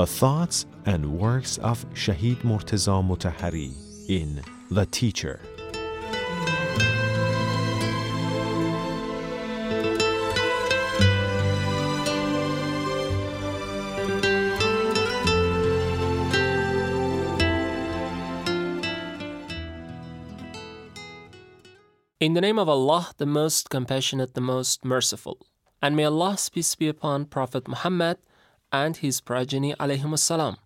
the thoughts and works of Shahid Murtaza Mutahhari in The Teacher. In the name of Allah, the Most Compassionate, the Most Merciful. And may Allah's peace be upon Prophet Muhammad and his progeny, alayhimus salam.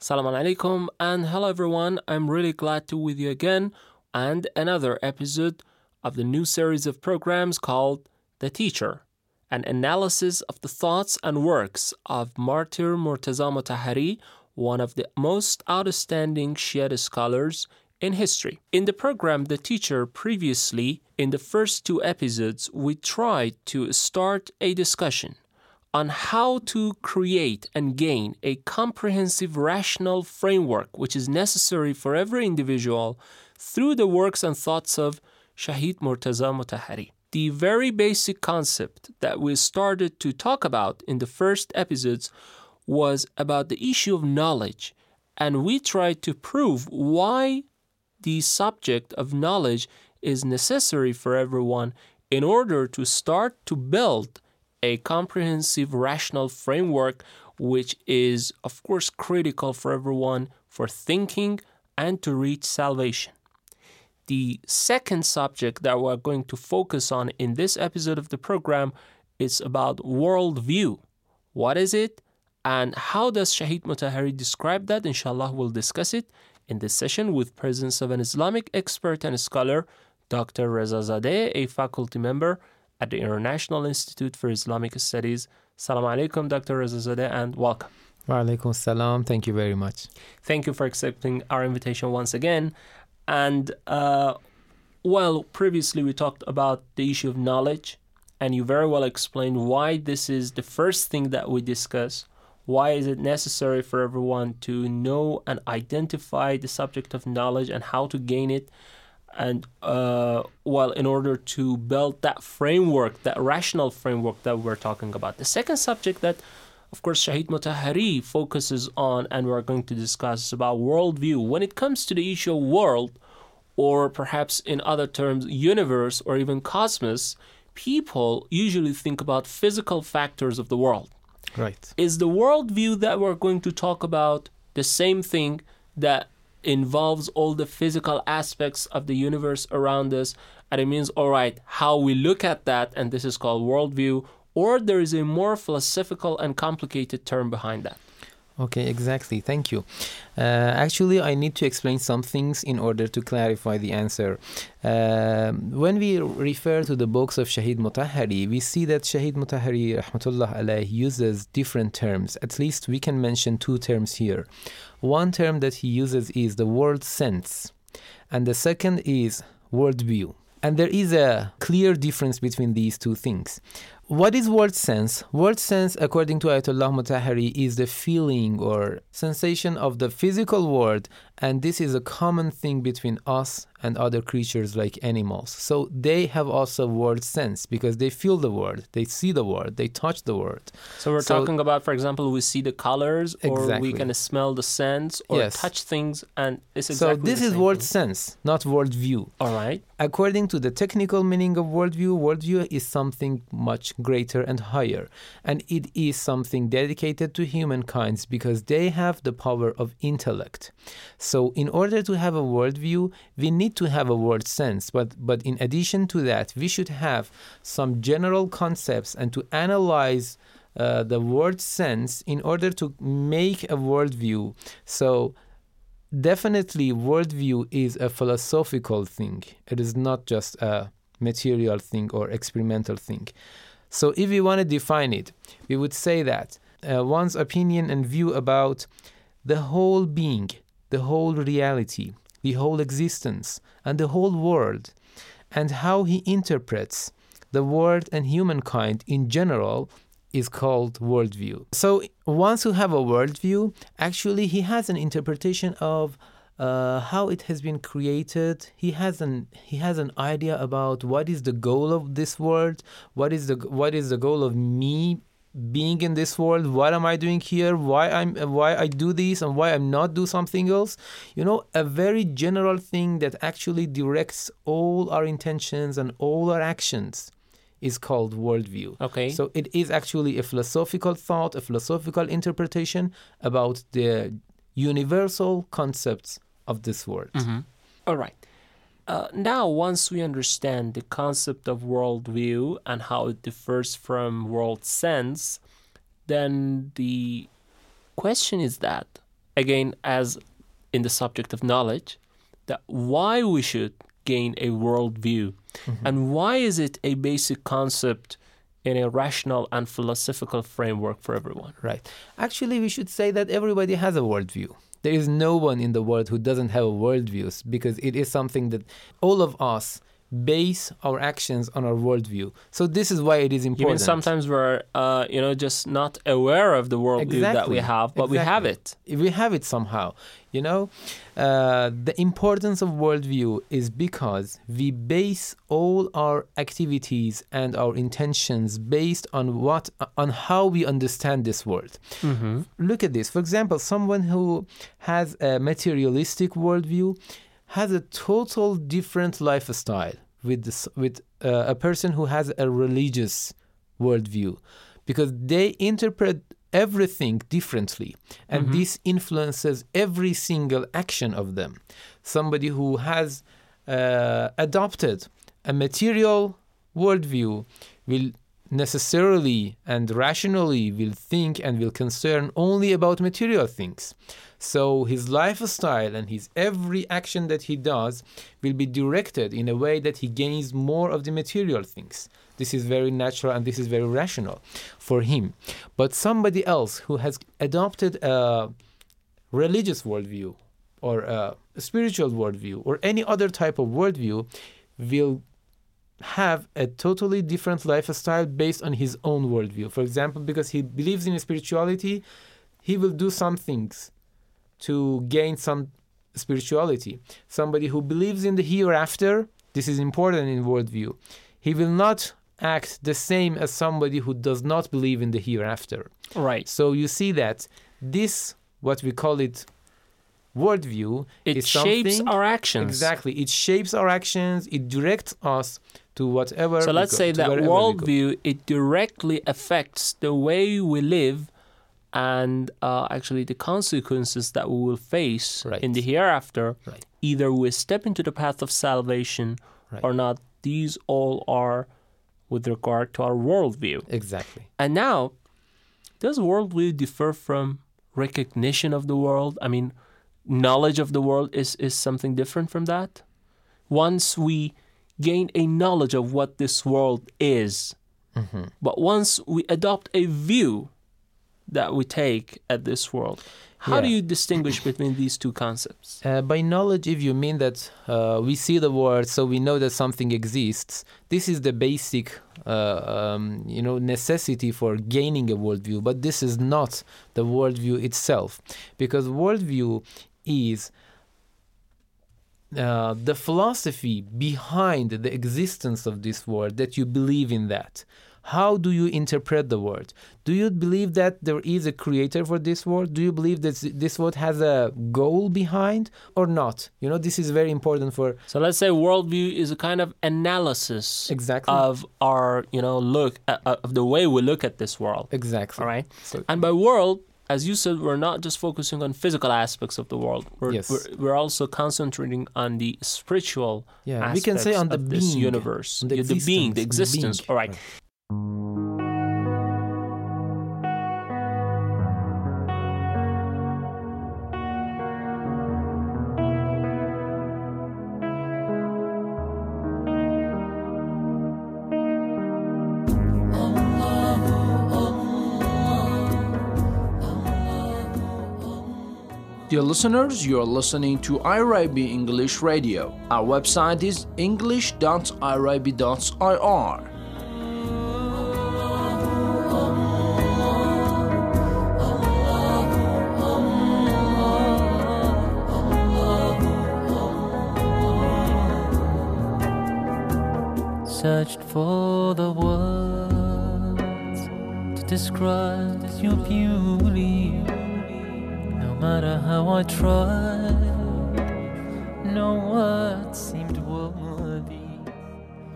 Salamun alaykum, and hello everyone. I'm really glad to be with you again and another episode of the new series of programs called The Teacher, an analysis of the thoughts and works of Martyr Murtaza Mutahhari, one of the most outstanding Shia scholars in history. In the program The Teacher previously, in the first two episodes, we tried to start a discussion on how to create and gain a comprehensive rational framework which is necessary for every individual through the works and thoughts of Shahid Murtaza Mutahhari. The very basic concept that we started to talk about in the first episodes was about the issue of knowledge, and we tried to prove why the subject of knowledge is necessary for everyone in order to start to build a comprehensive rational framework, which is, of course, critical for everyone for thinking and to reach salvation. The second subject that we're going to focus on in this episode of the program is about worldview. What is it? And how does Shahid Mutahhari describe that? Inshallah, we'll discuss it in this session with presence of an Islamic expert and scholar, Dr. Reza Zadeh, a faculty member at the International Institute for Islamic Studies. Salaam alaikum, Dr. Reza Zadeh, and welcome. Wa alaikum salam. Thank you very much. Thank you for accepting our invitation once again. And previously we talked about the issue of knowledge, and you very well explained why this is the first thing that we discuss. Why is it necessary for everyone to know and identify the subject of knowledge and how to gain it? And in order to build that framework, that rational framework that we're talking about. The second subject that, of course, Shahid Mutahhari focuses on and we're going to discuss is about worldview. When it comes to the issue of world, or perhaps in other terms, universe or even cosmos, people usually think about physical factors of the world. Right. Is the worldview that we're going to talk about the same thing that involves all the physical aspects of the universe around us, and it means, all right, how we look at that, and this is called worldview, or there is a more philosophical and complicated term behind that? Okay, exactly. Thank you. Actually, I need to explain some things in order to clarify the answer. When we refer to the books of Shahid Mutahhari, we see that Shahid Mutahhari rahmatullah alayhi uses different terms. At least we can mention two terms here. One term that he uses is the world sense, and the second is worldview. And there is a clear difference between these two things. What is world sense? World sense, according to Ayatollah Mutahhari, is the feeling or sensation of the physical world, and this is a common thing between us and other creatures like animals. So they have also world sense because they feel the world, they see the world, they touch the world. So we're talking about, for example, we see the colors, or exactly. We can smell the scents, or touch things, and it's exactly the same. So this is world sense, not world view. All right. According to the technical meaning of worldview is something much greater and higher, and it is something dedicated to humankind because they have the power of intellect. So in order to have a worldview, we need to have a world sense, but in addition to that, we should have some general concepts and to analyze the world sense in order to make a worldview. So definitely worldview is a philosophical thing. It is not just a material thing or experimental thing. So if we want to define it, we would say that one's opinion and view about the whole being, the whole reality, the whole existence, and the whole world, and how he interprets the world and humankind in general is called worldview. So once you have a worldview, actually he has an interpretation of how it has been created. He has an idea about what is the goal of this world, what is the goal of me being in this world, what am I doing here, why I do this and why I'm not do something else. You know, a very general thing that actually directs all our intentions and all our actions is called worldview. Okay. So it is actually a philosophical thought, a philosophical interpretation about the universal concepts of this world. Mm-hmm. All right. Now, once we understand the concept of worldview and how it differs from world sense, then the question is that, again, as in the subject of knowledge, that why we should gain a worldview, mm-hmm. and why is it a basic concept in a rational and philosophical framework for everyone? Right. Actually, we should say that everybody has a worldview. There is no one in the world who doesn't have a worldview, because it is something that all of us base our actions on our worldview. So this is why it is important. You mean sometimes we're, just not aware of the worldview that we have, but we have it. We have it somehow. You know, the importance of worldview is because we base all our activities and our intentions based on how we understand this world. Mm-hmm. Look at this. For example, someone who has a materialistic worldview has a total different lifestyle with a person who has a religious worldview, because they interpret everything differently, and mm-hmm. this influences every single action of them. Somebody who has adopted a material worldview will necessarily and rationally will think and will concern only about material things. So his lifestyle and his every action that he does will be directed in a way that he gains more of the material things. This is very natural and this is very rational for him. But somebody else who has adopted a religious worldview or a spiritual worldview or any other type of worldview will have a totally different lifestyle based on his own worldview. For example, because he believes in spirituality, he will do some things to gain some spirituality. Somebody who believes in the hereafter, this is important in worldview, he will not act the same as somebody who does not believe in the hereafter. Right. So you see that this, what we call it, worldview, it shapes our actions. Exactly. It shapes our actions. It directs us to whatever. So let's say that worldview, it directly affects the way we live and actually the consequences that we will face right. in the hereafter. Right. Either we step into the path of salvation right. or not. These all are with regard to our worldview. Exactly. And now, does worldview differ from recognition of the world? I mean, knowledge of the world is something different from that? Once we gain a knowledge of what this world is, mm-hmm. but once we adopt a view that we take at this world, how do you distinguish between these two concepts? By knowledge, if you mean that we see the world, so we know that something exists, this is the basic necessity for gaining a worldview, but this is not the worldview itself, because worldview is the philosophy behind the existence of this world, that you believe in that. How do you interpret the world? Do you believe that there is a creator for this world? Do you believe that this world has a goal behind or not? You know, this is very important for... So let's say worldview is a kind of analysis of our, look, of the way we look at this world. Exactly. All right? So, and by world, as you said, we're not just focusing on physical aspects of the world. We're also concentrating on the spiritual aspects, we can say, on the of being, this universe. On the existence. All right. Dear listeners, you are listening to IRIB English Radio. Our website is english.irib.ir. Searched for the words to describes your beauty. No matter how I tried, no words seemed worthy.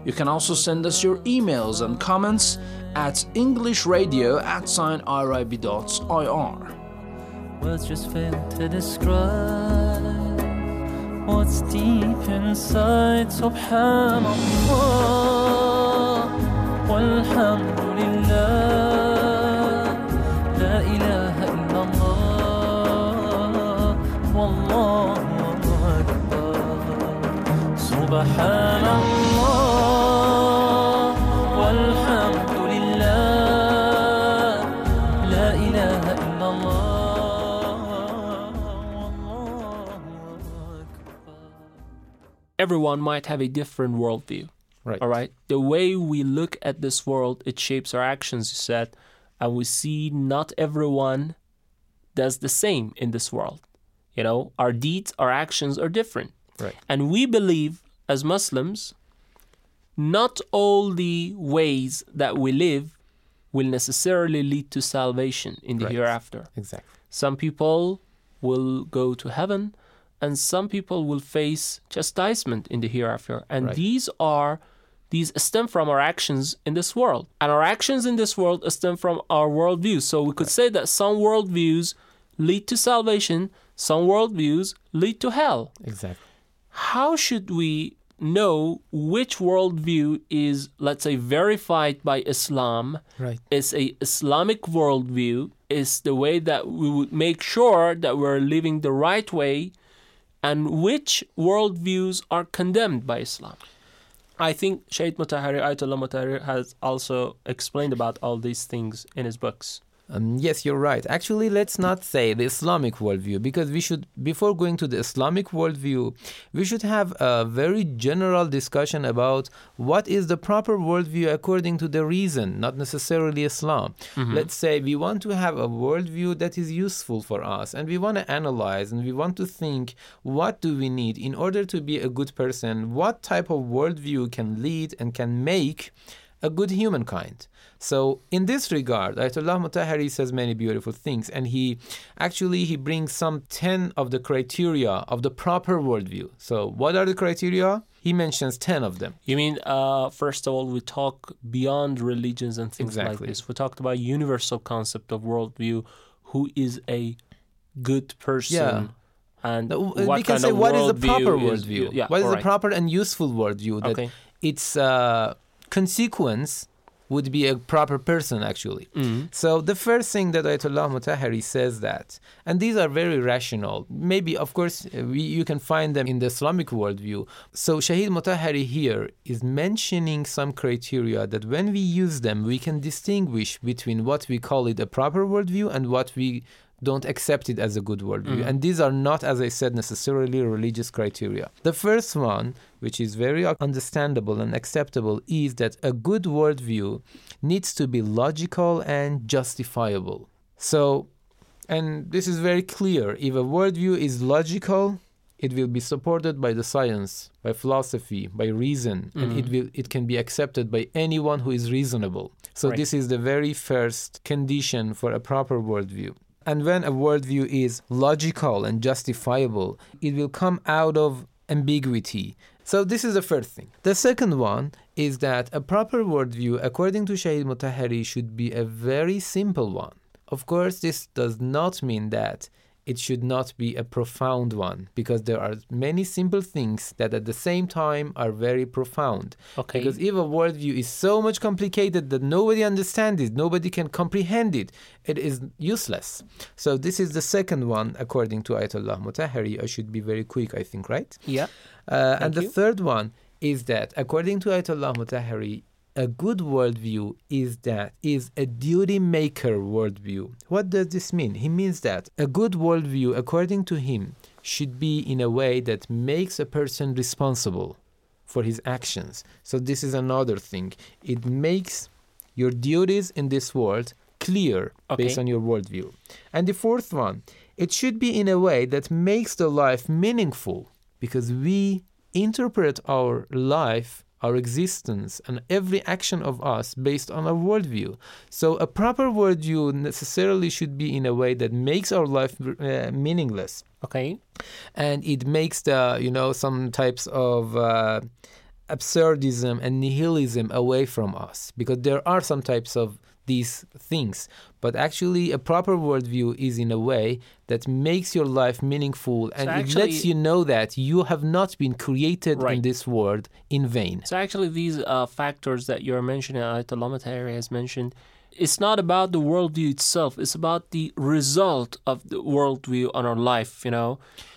You can also send us your emails and comments at englishradio@irib.ir. Words just fail to describe what's deep inside. Subhanallah, walhamdulillah. سبحان الله والحمد لله لا إله إلا الله. Everyone might have a different worldview, right? All right. The way we look at this world, it shapes our actions, you said, and we see not everyone does the same in this world. You know, our deeds, our actions are different. Right. And we believe, as Muslims, not all the ways that we live will necessarily lead to salvation in the hereafter. Exactly. Some people will go to heaven, and some people will face chastisement in the hereafter. And these stem from our actions in this world. And our actions in this world stem from our worldviews. So we could say that some worldviews lead to salvation, some worldviews lead to hell. Exactly. How should we know which worldview is, let's say, verified by Islam? Right. It's an Islamic worldview. It's the way that we would make sure that we're living the right way. And which worldviews are condemned by Islam? I think Shahid Mutahhari, Ayatollah Mutahhari, has also explained about all these things in his books. Yes, you're right. Actually, let's not say the Islamic worldview, because we should, before going to the Islamic worldview, we should have a very general discussion about what is the proper worldview according to the reason, not necessarily Islam. Mm-hmm. Let's say we want to have a worldview that is useful for us, and we want to analyze, and we want to think, what do we need in order to be a good person? What type of worldview can lead and can make a good humankind? So in this regard, Ayatollah Mutahhari says many beautiful things, and he brings some 10 of the criteria of the proper worldview. So what are the criteria? He mentions 10 of them. You mean, first of all, we talk beyond religions and things like this. We talked about universal concept of worldview, who is a good person. Yeah. And we can say what is the proper worldview? Yeah, what is the proper and useful worldview? That its consequence would be a proper person, actually. Mm-hmm. So the first thing that Ayatollah Mutahhari says that, and these are very rational. Maybe, of course, you can find them in the Islamic worldview. So Shahid Mutahhari here is mentioning some criteria that when we use them, we can distinguish between what we call it a proper worldview and what we don't accept it as a good worldview. Mm-hmm. And these are not, as I said, necessarily religious criteria. The first one, which is very understandable and acceptable, is that a good worldview needs to be logical and justifiable. So, and this is very clear, if a worldview is logical, it will be supported by the science, by philosophy, by reason, and it can be accepted by anyone who is reasonable. So this is the very first condition for a proper worldview. And when a worldview is logical and justifiable, it will come out of ambiguity. So this is the first thing. The second one is that a proper worldview, according to Shahid Mutahhari, should be a very simple one. Of course, this does not mean that it should not be a profound one, because there are many simple things that at the same time are very profound. Okay. Because if a worldview is so much complicated that nobody understands it, nobody can comprehend it, it is useless. So this is the second one, according to Ayatollah Mutahhari. I should be very quick, I think, right? Yeah. And the third one is that, according to Ayatollah Mutahhari, a good worldview is a duty-maker worldview. What does this mean? He means that a good worldview, according to him, should be in a way that makes a person responsible for his actions. So this is another thing. It makes your duties in this world clear based on your worldview. And the fourth one, it should be in a way that makes the life meaningful, because we interpret our life our existence, and every action of us based on our worldview. So a proper worldview necessarily should be in a way that makes our life meaningless. Okay. And it makes the, some types of absurdism and nihilism away from us, because there are some types of these things. But actually, a proper worldview is in a way that makes your life meaningful, and it lets you know that you have not been created in this world in vain. So actually, these factors that you're mentioning, Ayatollah Mutahhari has mentioned, it's not about the worldview itself. It's about the result of the worldview on our life,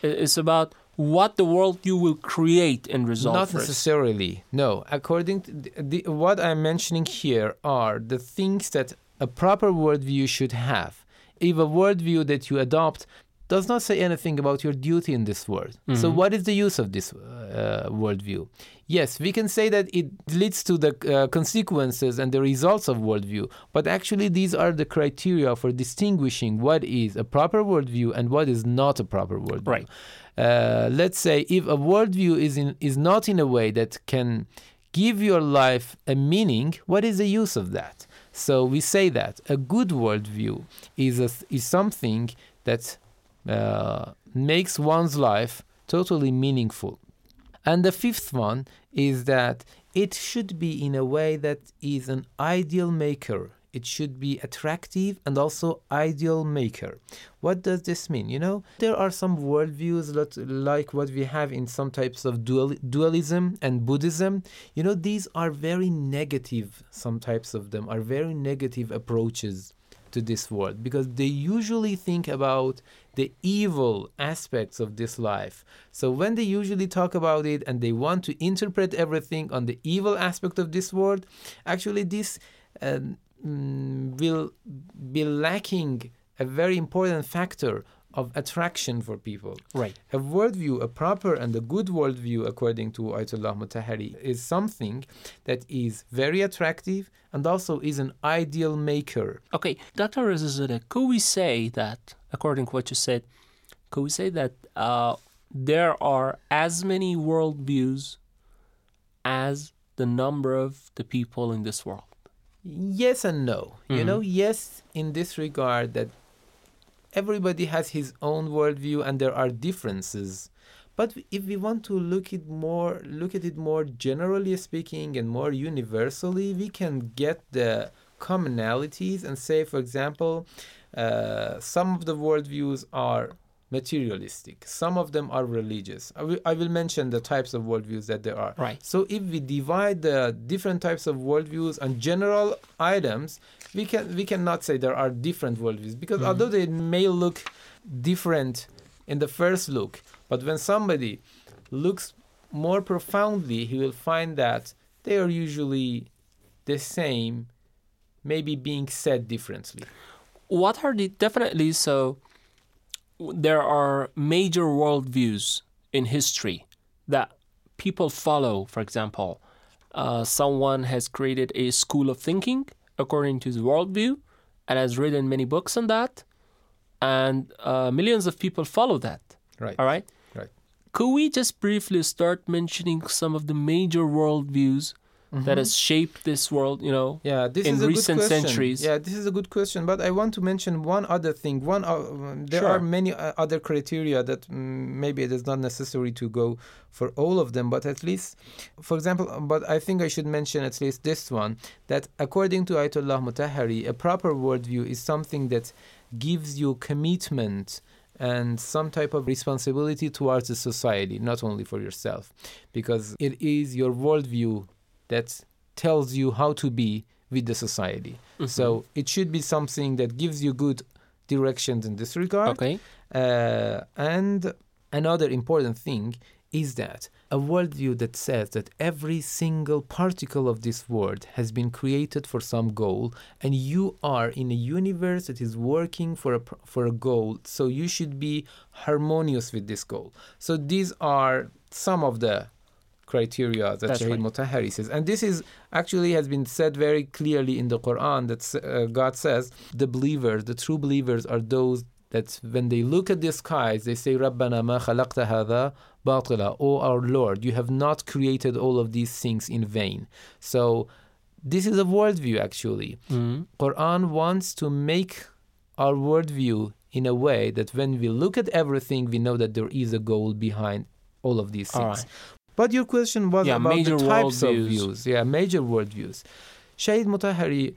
It's about what the worldview will create in result. Not necessarily, no. According to what I'm mentioning here are the things that a proper worldview should have. If a worldview that you adopt does not say anything about your duty in this world, so what is the use of this worldview? Yes, we can say that it leads to the consequences and the results of worldview, but actually these are the criteria for distinguishing what is a proper worldview and what is not a proper worldview. Right. Let's say if a worldview is not in a way that can give your life a meaning, what is the use of that? So we say that a good worldview is something that makes one's life totally meaningful. And the fifth one is that it should be in a way that is an ideal maker. It should be attractive and also ideal maker. What does this mean? There are some worldviews like what we have in some types of dualism and Buddhism. These are very negative. Some types of them are very negative approaches to this world, because they usually think about the evil aspects of this life. So when they usually talk about it and they want to interpret everything on the evil aspect of this world, actually this will be lacking a very important factor of attraction for people. Right. A worldview, a proper and a good worldview, according to Ayatollah Mutahhari, is something that is very attractive and also is an ideal maker. Okay, Dr. Reza Zadeh, could we say that, according to what you said, there are as many worldviews as the number of the people in this world? Yes and no. Yes, in this regard that everybody has his own worldview and there are differences. But if we want to look at it more generally speaking and more universally, we can get the commonalities and say, for example, some of the worldviews are materialistic. Some of them are religious. I will mention the types of worldviews that there are. Right. So if we divide the different types of worldviews on general items, we cannot say there are different worldviews, because although they may look different in the first look, but when somebody looks more profoundly, he will find that they are usually the same, maybe being said differently. What are the definitely so? There are major worldviews in history that people follow. For example, someone has created a school of thinking according to his worldview and has written many books on that. And millions of people follow that. Right. All right? Right. Could we just briefly start mentioning some of the major worldviews that has shaped this world, in recent centuries? Yeah, this is a good question. But I want to mention one other thing. There are many other criteria that maybe it is not necessary to go for all of them. But at least, for example, but I think I should mention at least this one, that according to Ayatollah Mutahhari, a proper worldview is something that gives you commitment and some type of responsibility towards the society, not only for yourself, because it is your worldview that tells you how to be with the society. So it should be something that gives you good directions in this regard. Okay. And another important thing is that a worldview that says that every single particle of this world has been created for some goal, and you are in a universe that is working for a goal, so you should be harmonious with this goal. So these are some of the criteria that Shahid Mutahhari says. And this is actually has been said very clearly in the Quran, that God says the believers, the true believers, are those that when they look at the skies, they say, Rabbana ma khalaqta hadha batila. Oh, our Lord, you have not created all of these things in vain. So this is a worldview, actually. Quran wants to make our worldview in a way that when we look at everything, we know that there is a goal behind all of these things. Right. But your question was about the types of views. Yeah, major worldviews. Shahid Mutahhari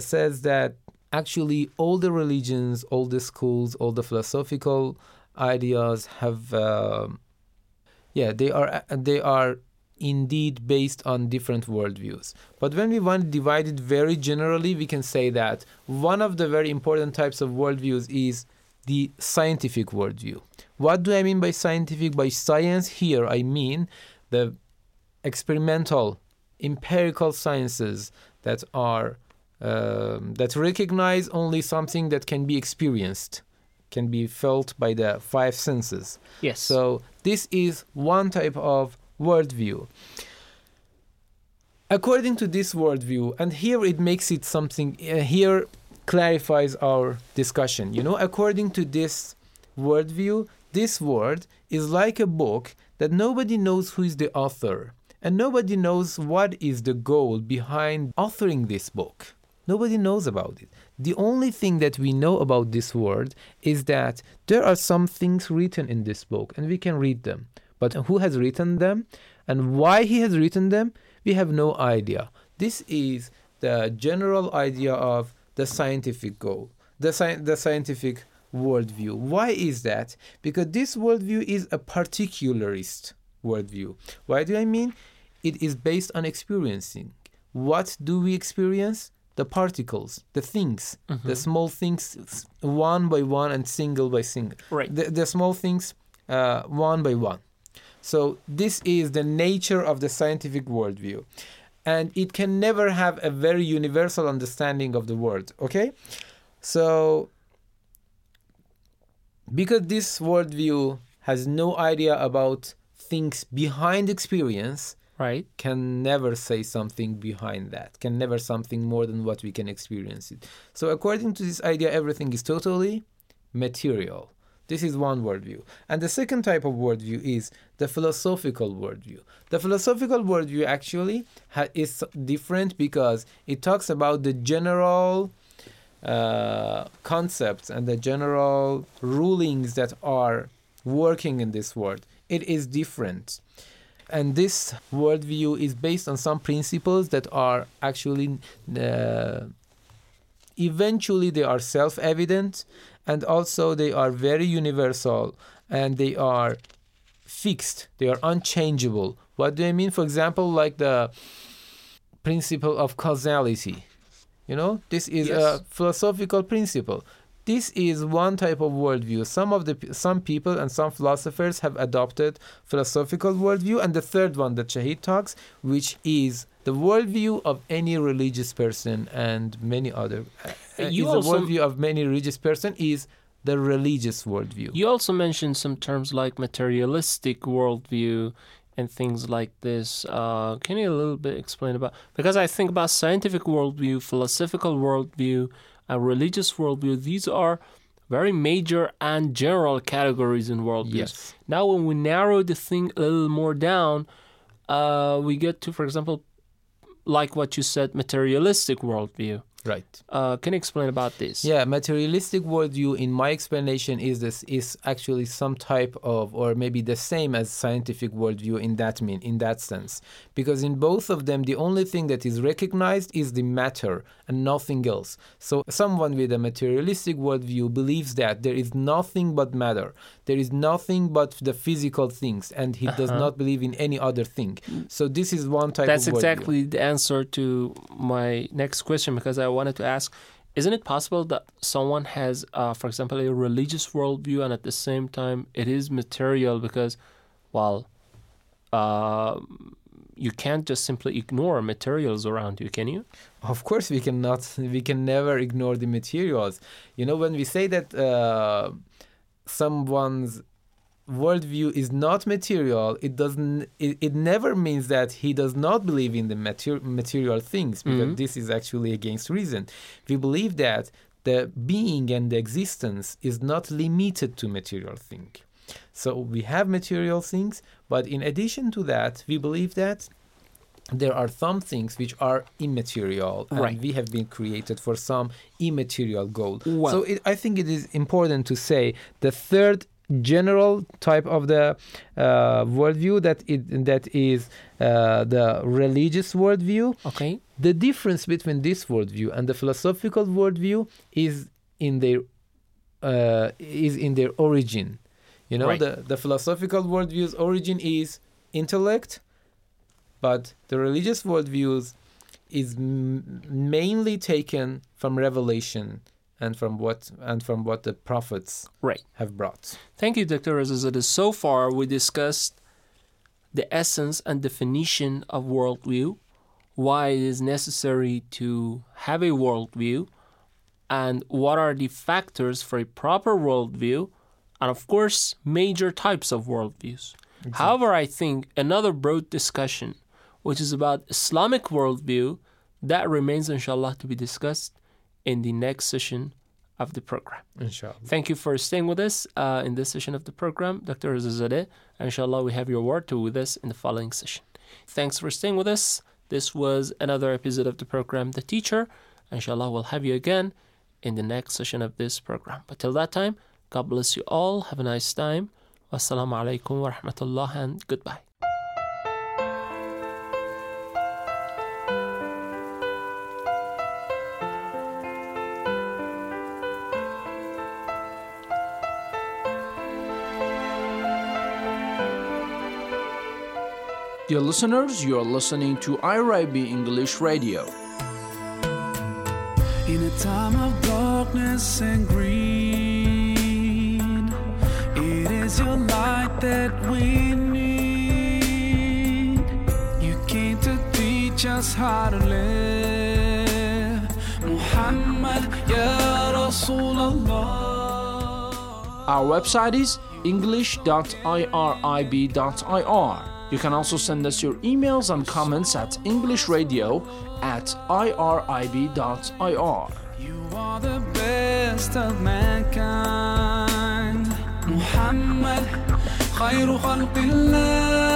says that actually all the religions, all the schools, all the philosophical ideas have, they are indeed based on different worldviews. But when we want to divide it very generally, we can say that one of the very important types of worldviews is the scientific worldview. What do I mean by scientific? By science here, I mean the experimental, empirical sciences that are that recognize only something that can be experienced, can be felt by the five senses. Yes. So this is one type of worldview. According to this worldview, and here it makes it something, here clarifies our discussion. You know, according to this worldview, this world is like a book that nobody knows who is the author, and nobody knows what is the goal behind authoring this book. Nobody knows about it. The only thing that we know about this world is that there are some things written in this book, and we can read them. But who has written them and why he has written them, we have no idea. This is the general idea of the scientific goal, the scientific worldview. Why is that? Because this worldview is a particularist worldview. Why do I mean? It is based on experiencing. What do we experience? The particles, the things, the small things, one by one and single by single. Right. The small things, one by one. So this is the nature of the scientific worldview. And it can never have a very universal understanding of the world, okay? So because this worldview has no idea about things behind experience, right, can never say something behind that, can never something more than what we can experience it. So according to this idea, everything is totally material. This is one worldview. And the second type of worldview is the philosophical worldview. The philosophical worldview actually is different because it talks about the general concepts and the general rulings that are working in this world. It is different. And this worldview is based on some principles that are actually, eventually they are self-evident, and also they are very universal and they are fixed, they are unchangeable. What do I mean? For example, like the principle of causality. You know, this is a philosophical principle. This is one type of worldview. Some people and some philosophers have adopted philosophical worldview. And the third one that Shahid talks, which is the worldview of any religious person and many other. The worldview of many religious person is the religious worldview. You also mentioned some terms like materialistic worldview and things like this. Can you a little bit explain about? Because I think about scientific worldview, philosophical worldview, a religious worldview, these are very major and general categories in worldviews. Yes. Now, when we narrow the thing a little more down, we get to, for example, like what you said, materialistic worldview. Right. Can you explain about this? Yeah, materialistic worldview, in my explanation, is actually some type of, or maybe the same as scientific worldview in that sense. Because in both of them, the only thing that is recognized is the matter and nothing else. So someone with a materialistic worldview believes that there is nothing but matter. There is nothing but the physical things, and he does not believe in any other thing. So this is one type of worldview. That's exactly the answer to my next question, because I wanted to ask, isn't it possible that someone has, for example, a religious worldview and at the same time it is material because, you can't just simply ignore materials around you, can you? Of course we cannot. We can never ignore the materials. You know, when we say that someone's worldview is not material, it never means that he does not believe in the material things, because this is actually against reason. We believe that the being and the existence is not limited to material thing. So we have material things, but in addition to that, we believe that there are some things which are immaterial, and we have been created for some immaterial goal. Well, so I think it is important to say the third general type of the worldview that is the religious worldview. Okay. The difference between this worldview and the philosophical worldview is in their origin. You know, the philosophical worldview's origin is intellect, but the religious worldviews is mainly taken from revelation and from what the prophets have brought. Thank you, Dr. Reza Zadeh. So far, we discussed the essence and definition of worldview, why it is necessary to have a worldview, and what are the factors for a proper worldview, and of course, major types of worldviews. Exactly. However, I think another broad discussion, which is about Islamic worldview, that remains, inshallah, to be discussed in the next session of the program. Inshallah. Thank you for staying with us in this session of the program, Dr. Reza Zadeh. Inshallah, we have your word to with us in the following session. Thanks for staying with us. This was another episode of the program, The Teacher. Inshallah, we'll have you again in the next session of this program. But till that time, God bless you all. Have a nice time. Wassalamu alaikum wa rahmatullah and goodbye. Dear listeners, you are listening to IRIB English Radio. In a time of darkness and grief, it's your light that we need. You came to teach us how to live. Muhammad, Ya Rasulullah. Our website is english.irib.ir. You can also send us your emails and comments at englishradio@irib.ir. You are the best of mankind. محمد خير خلق الله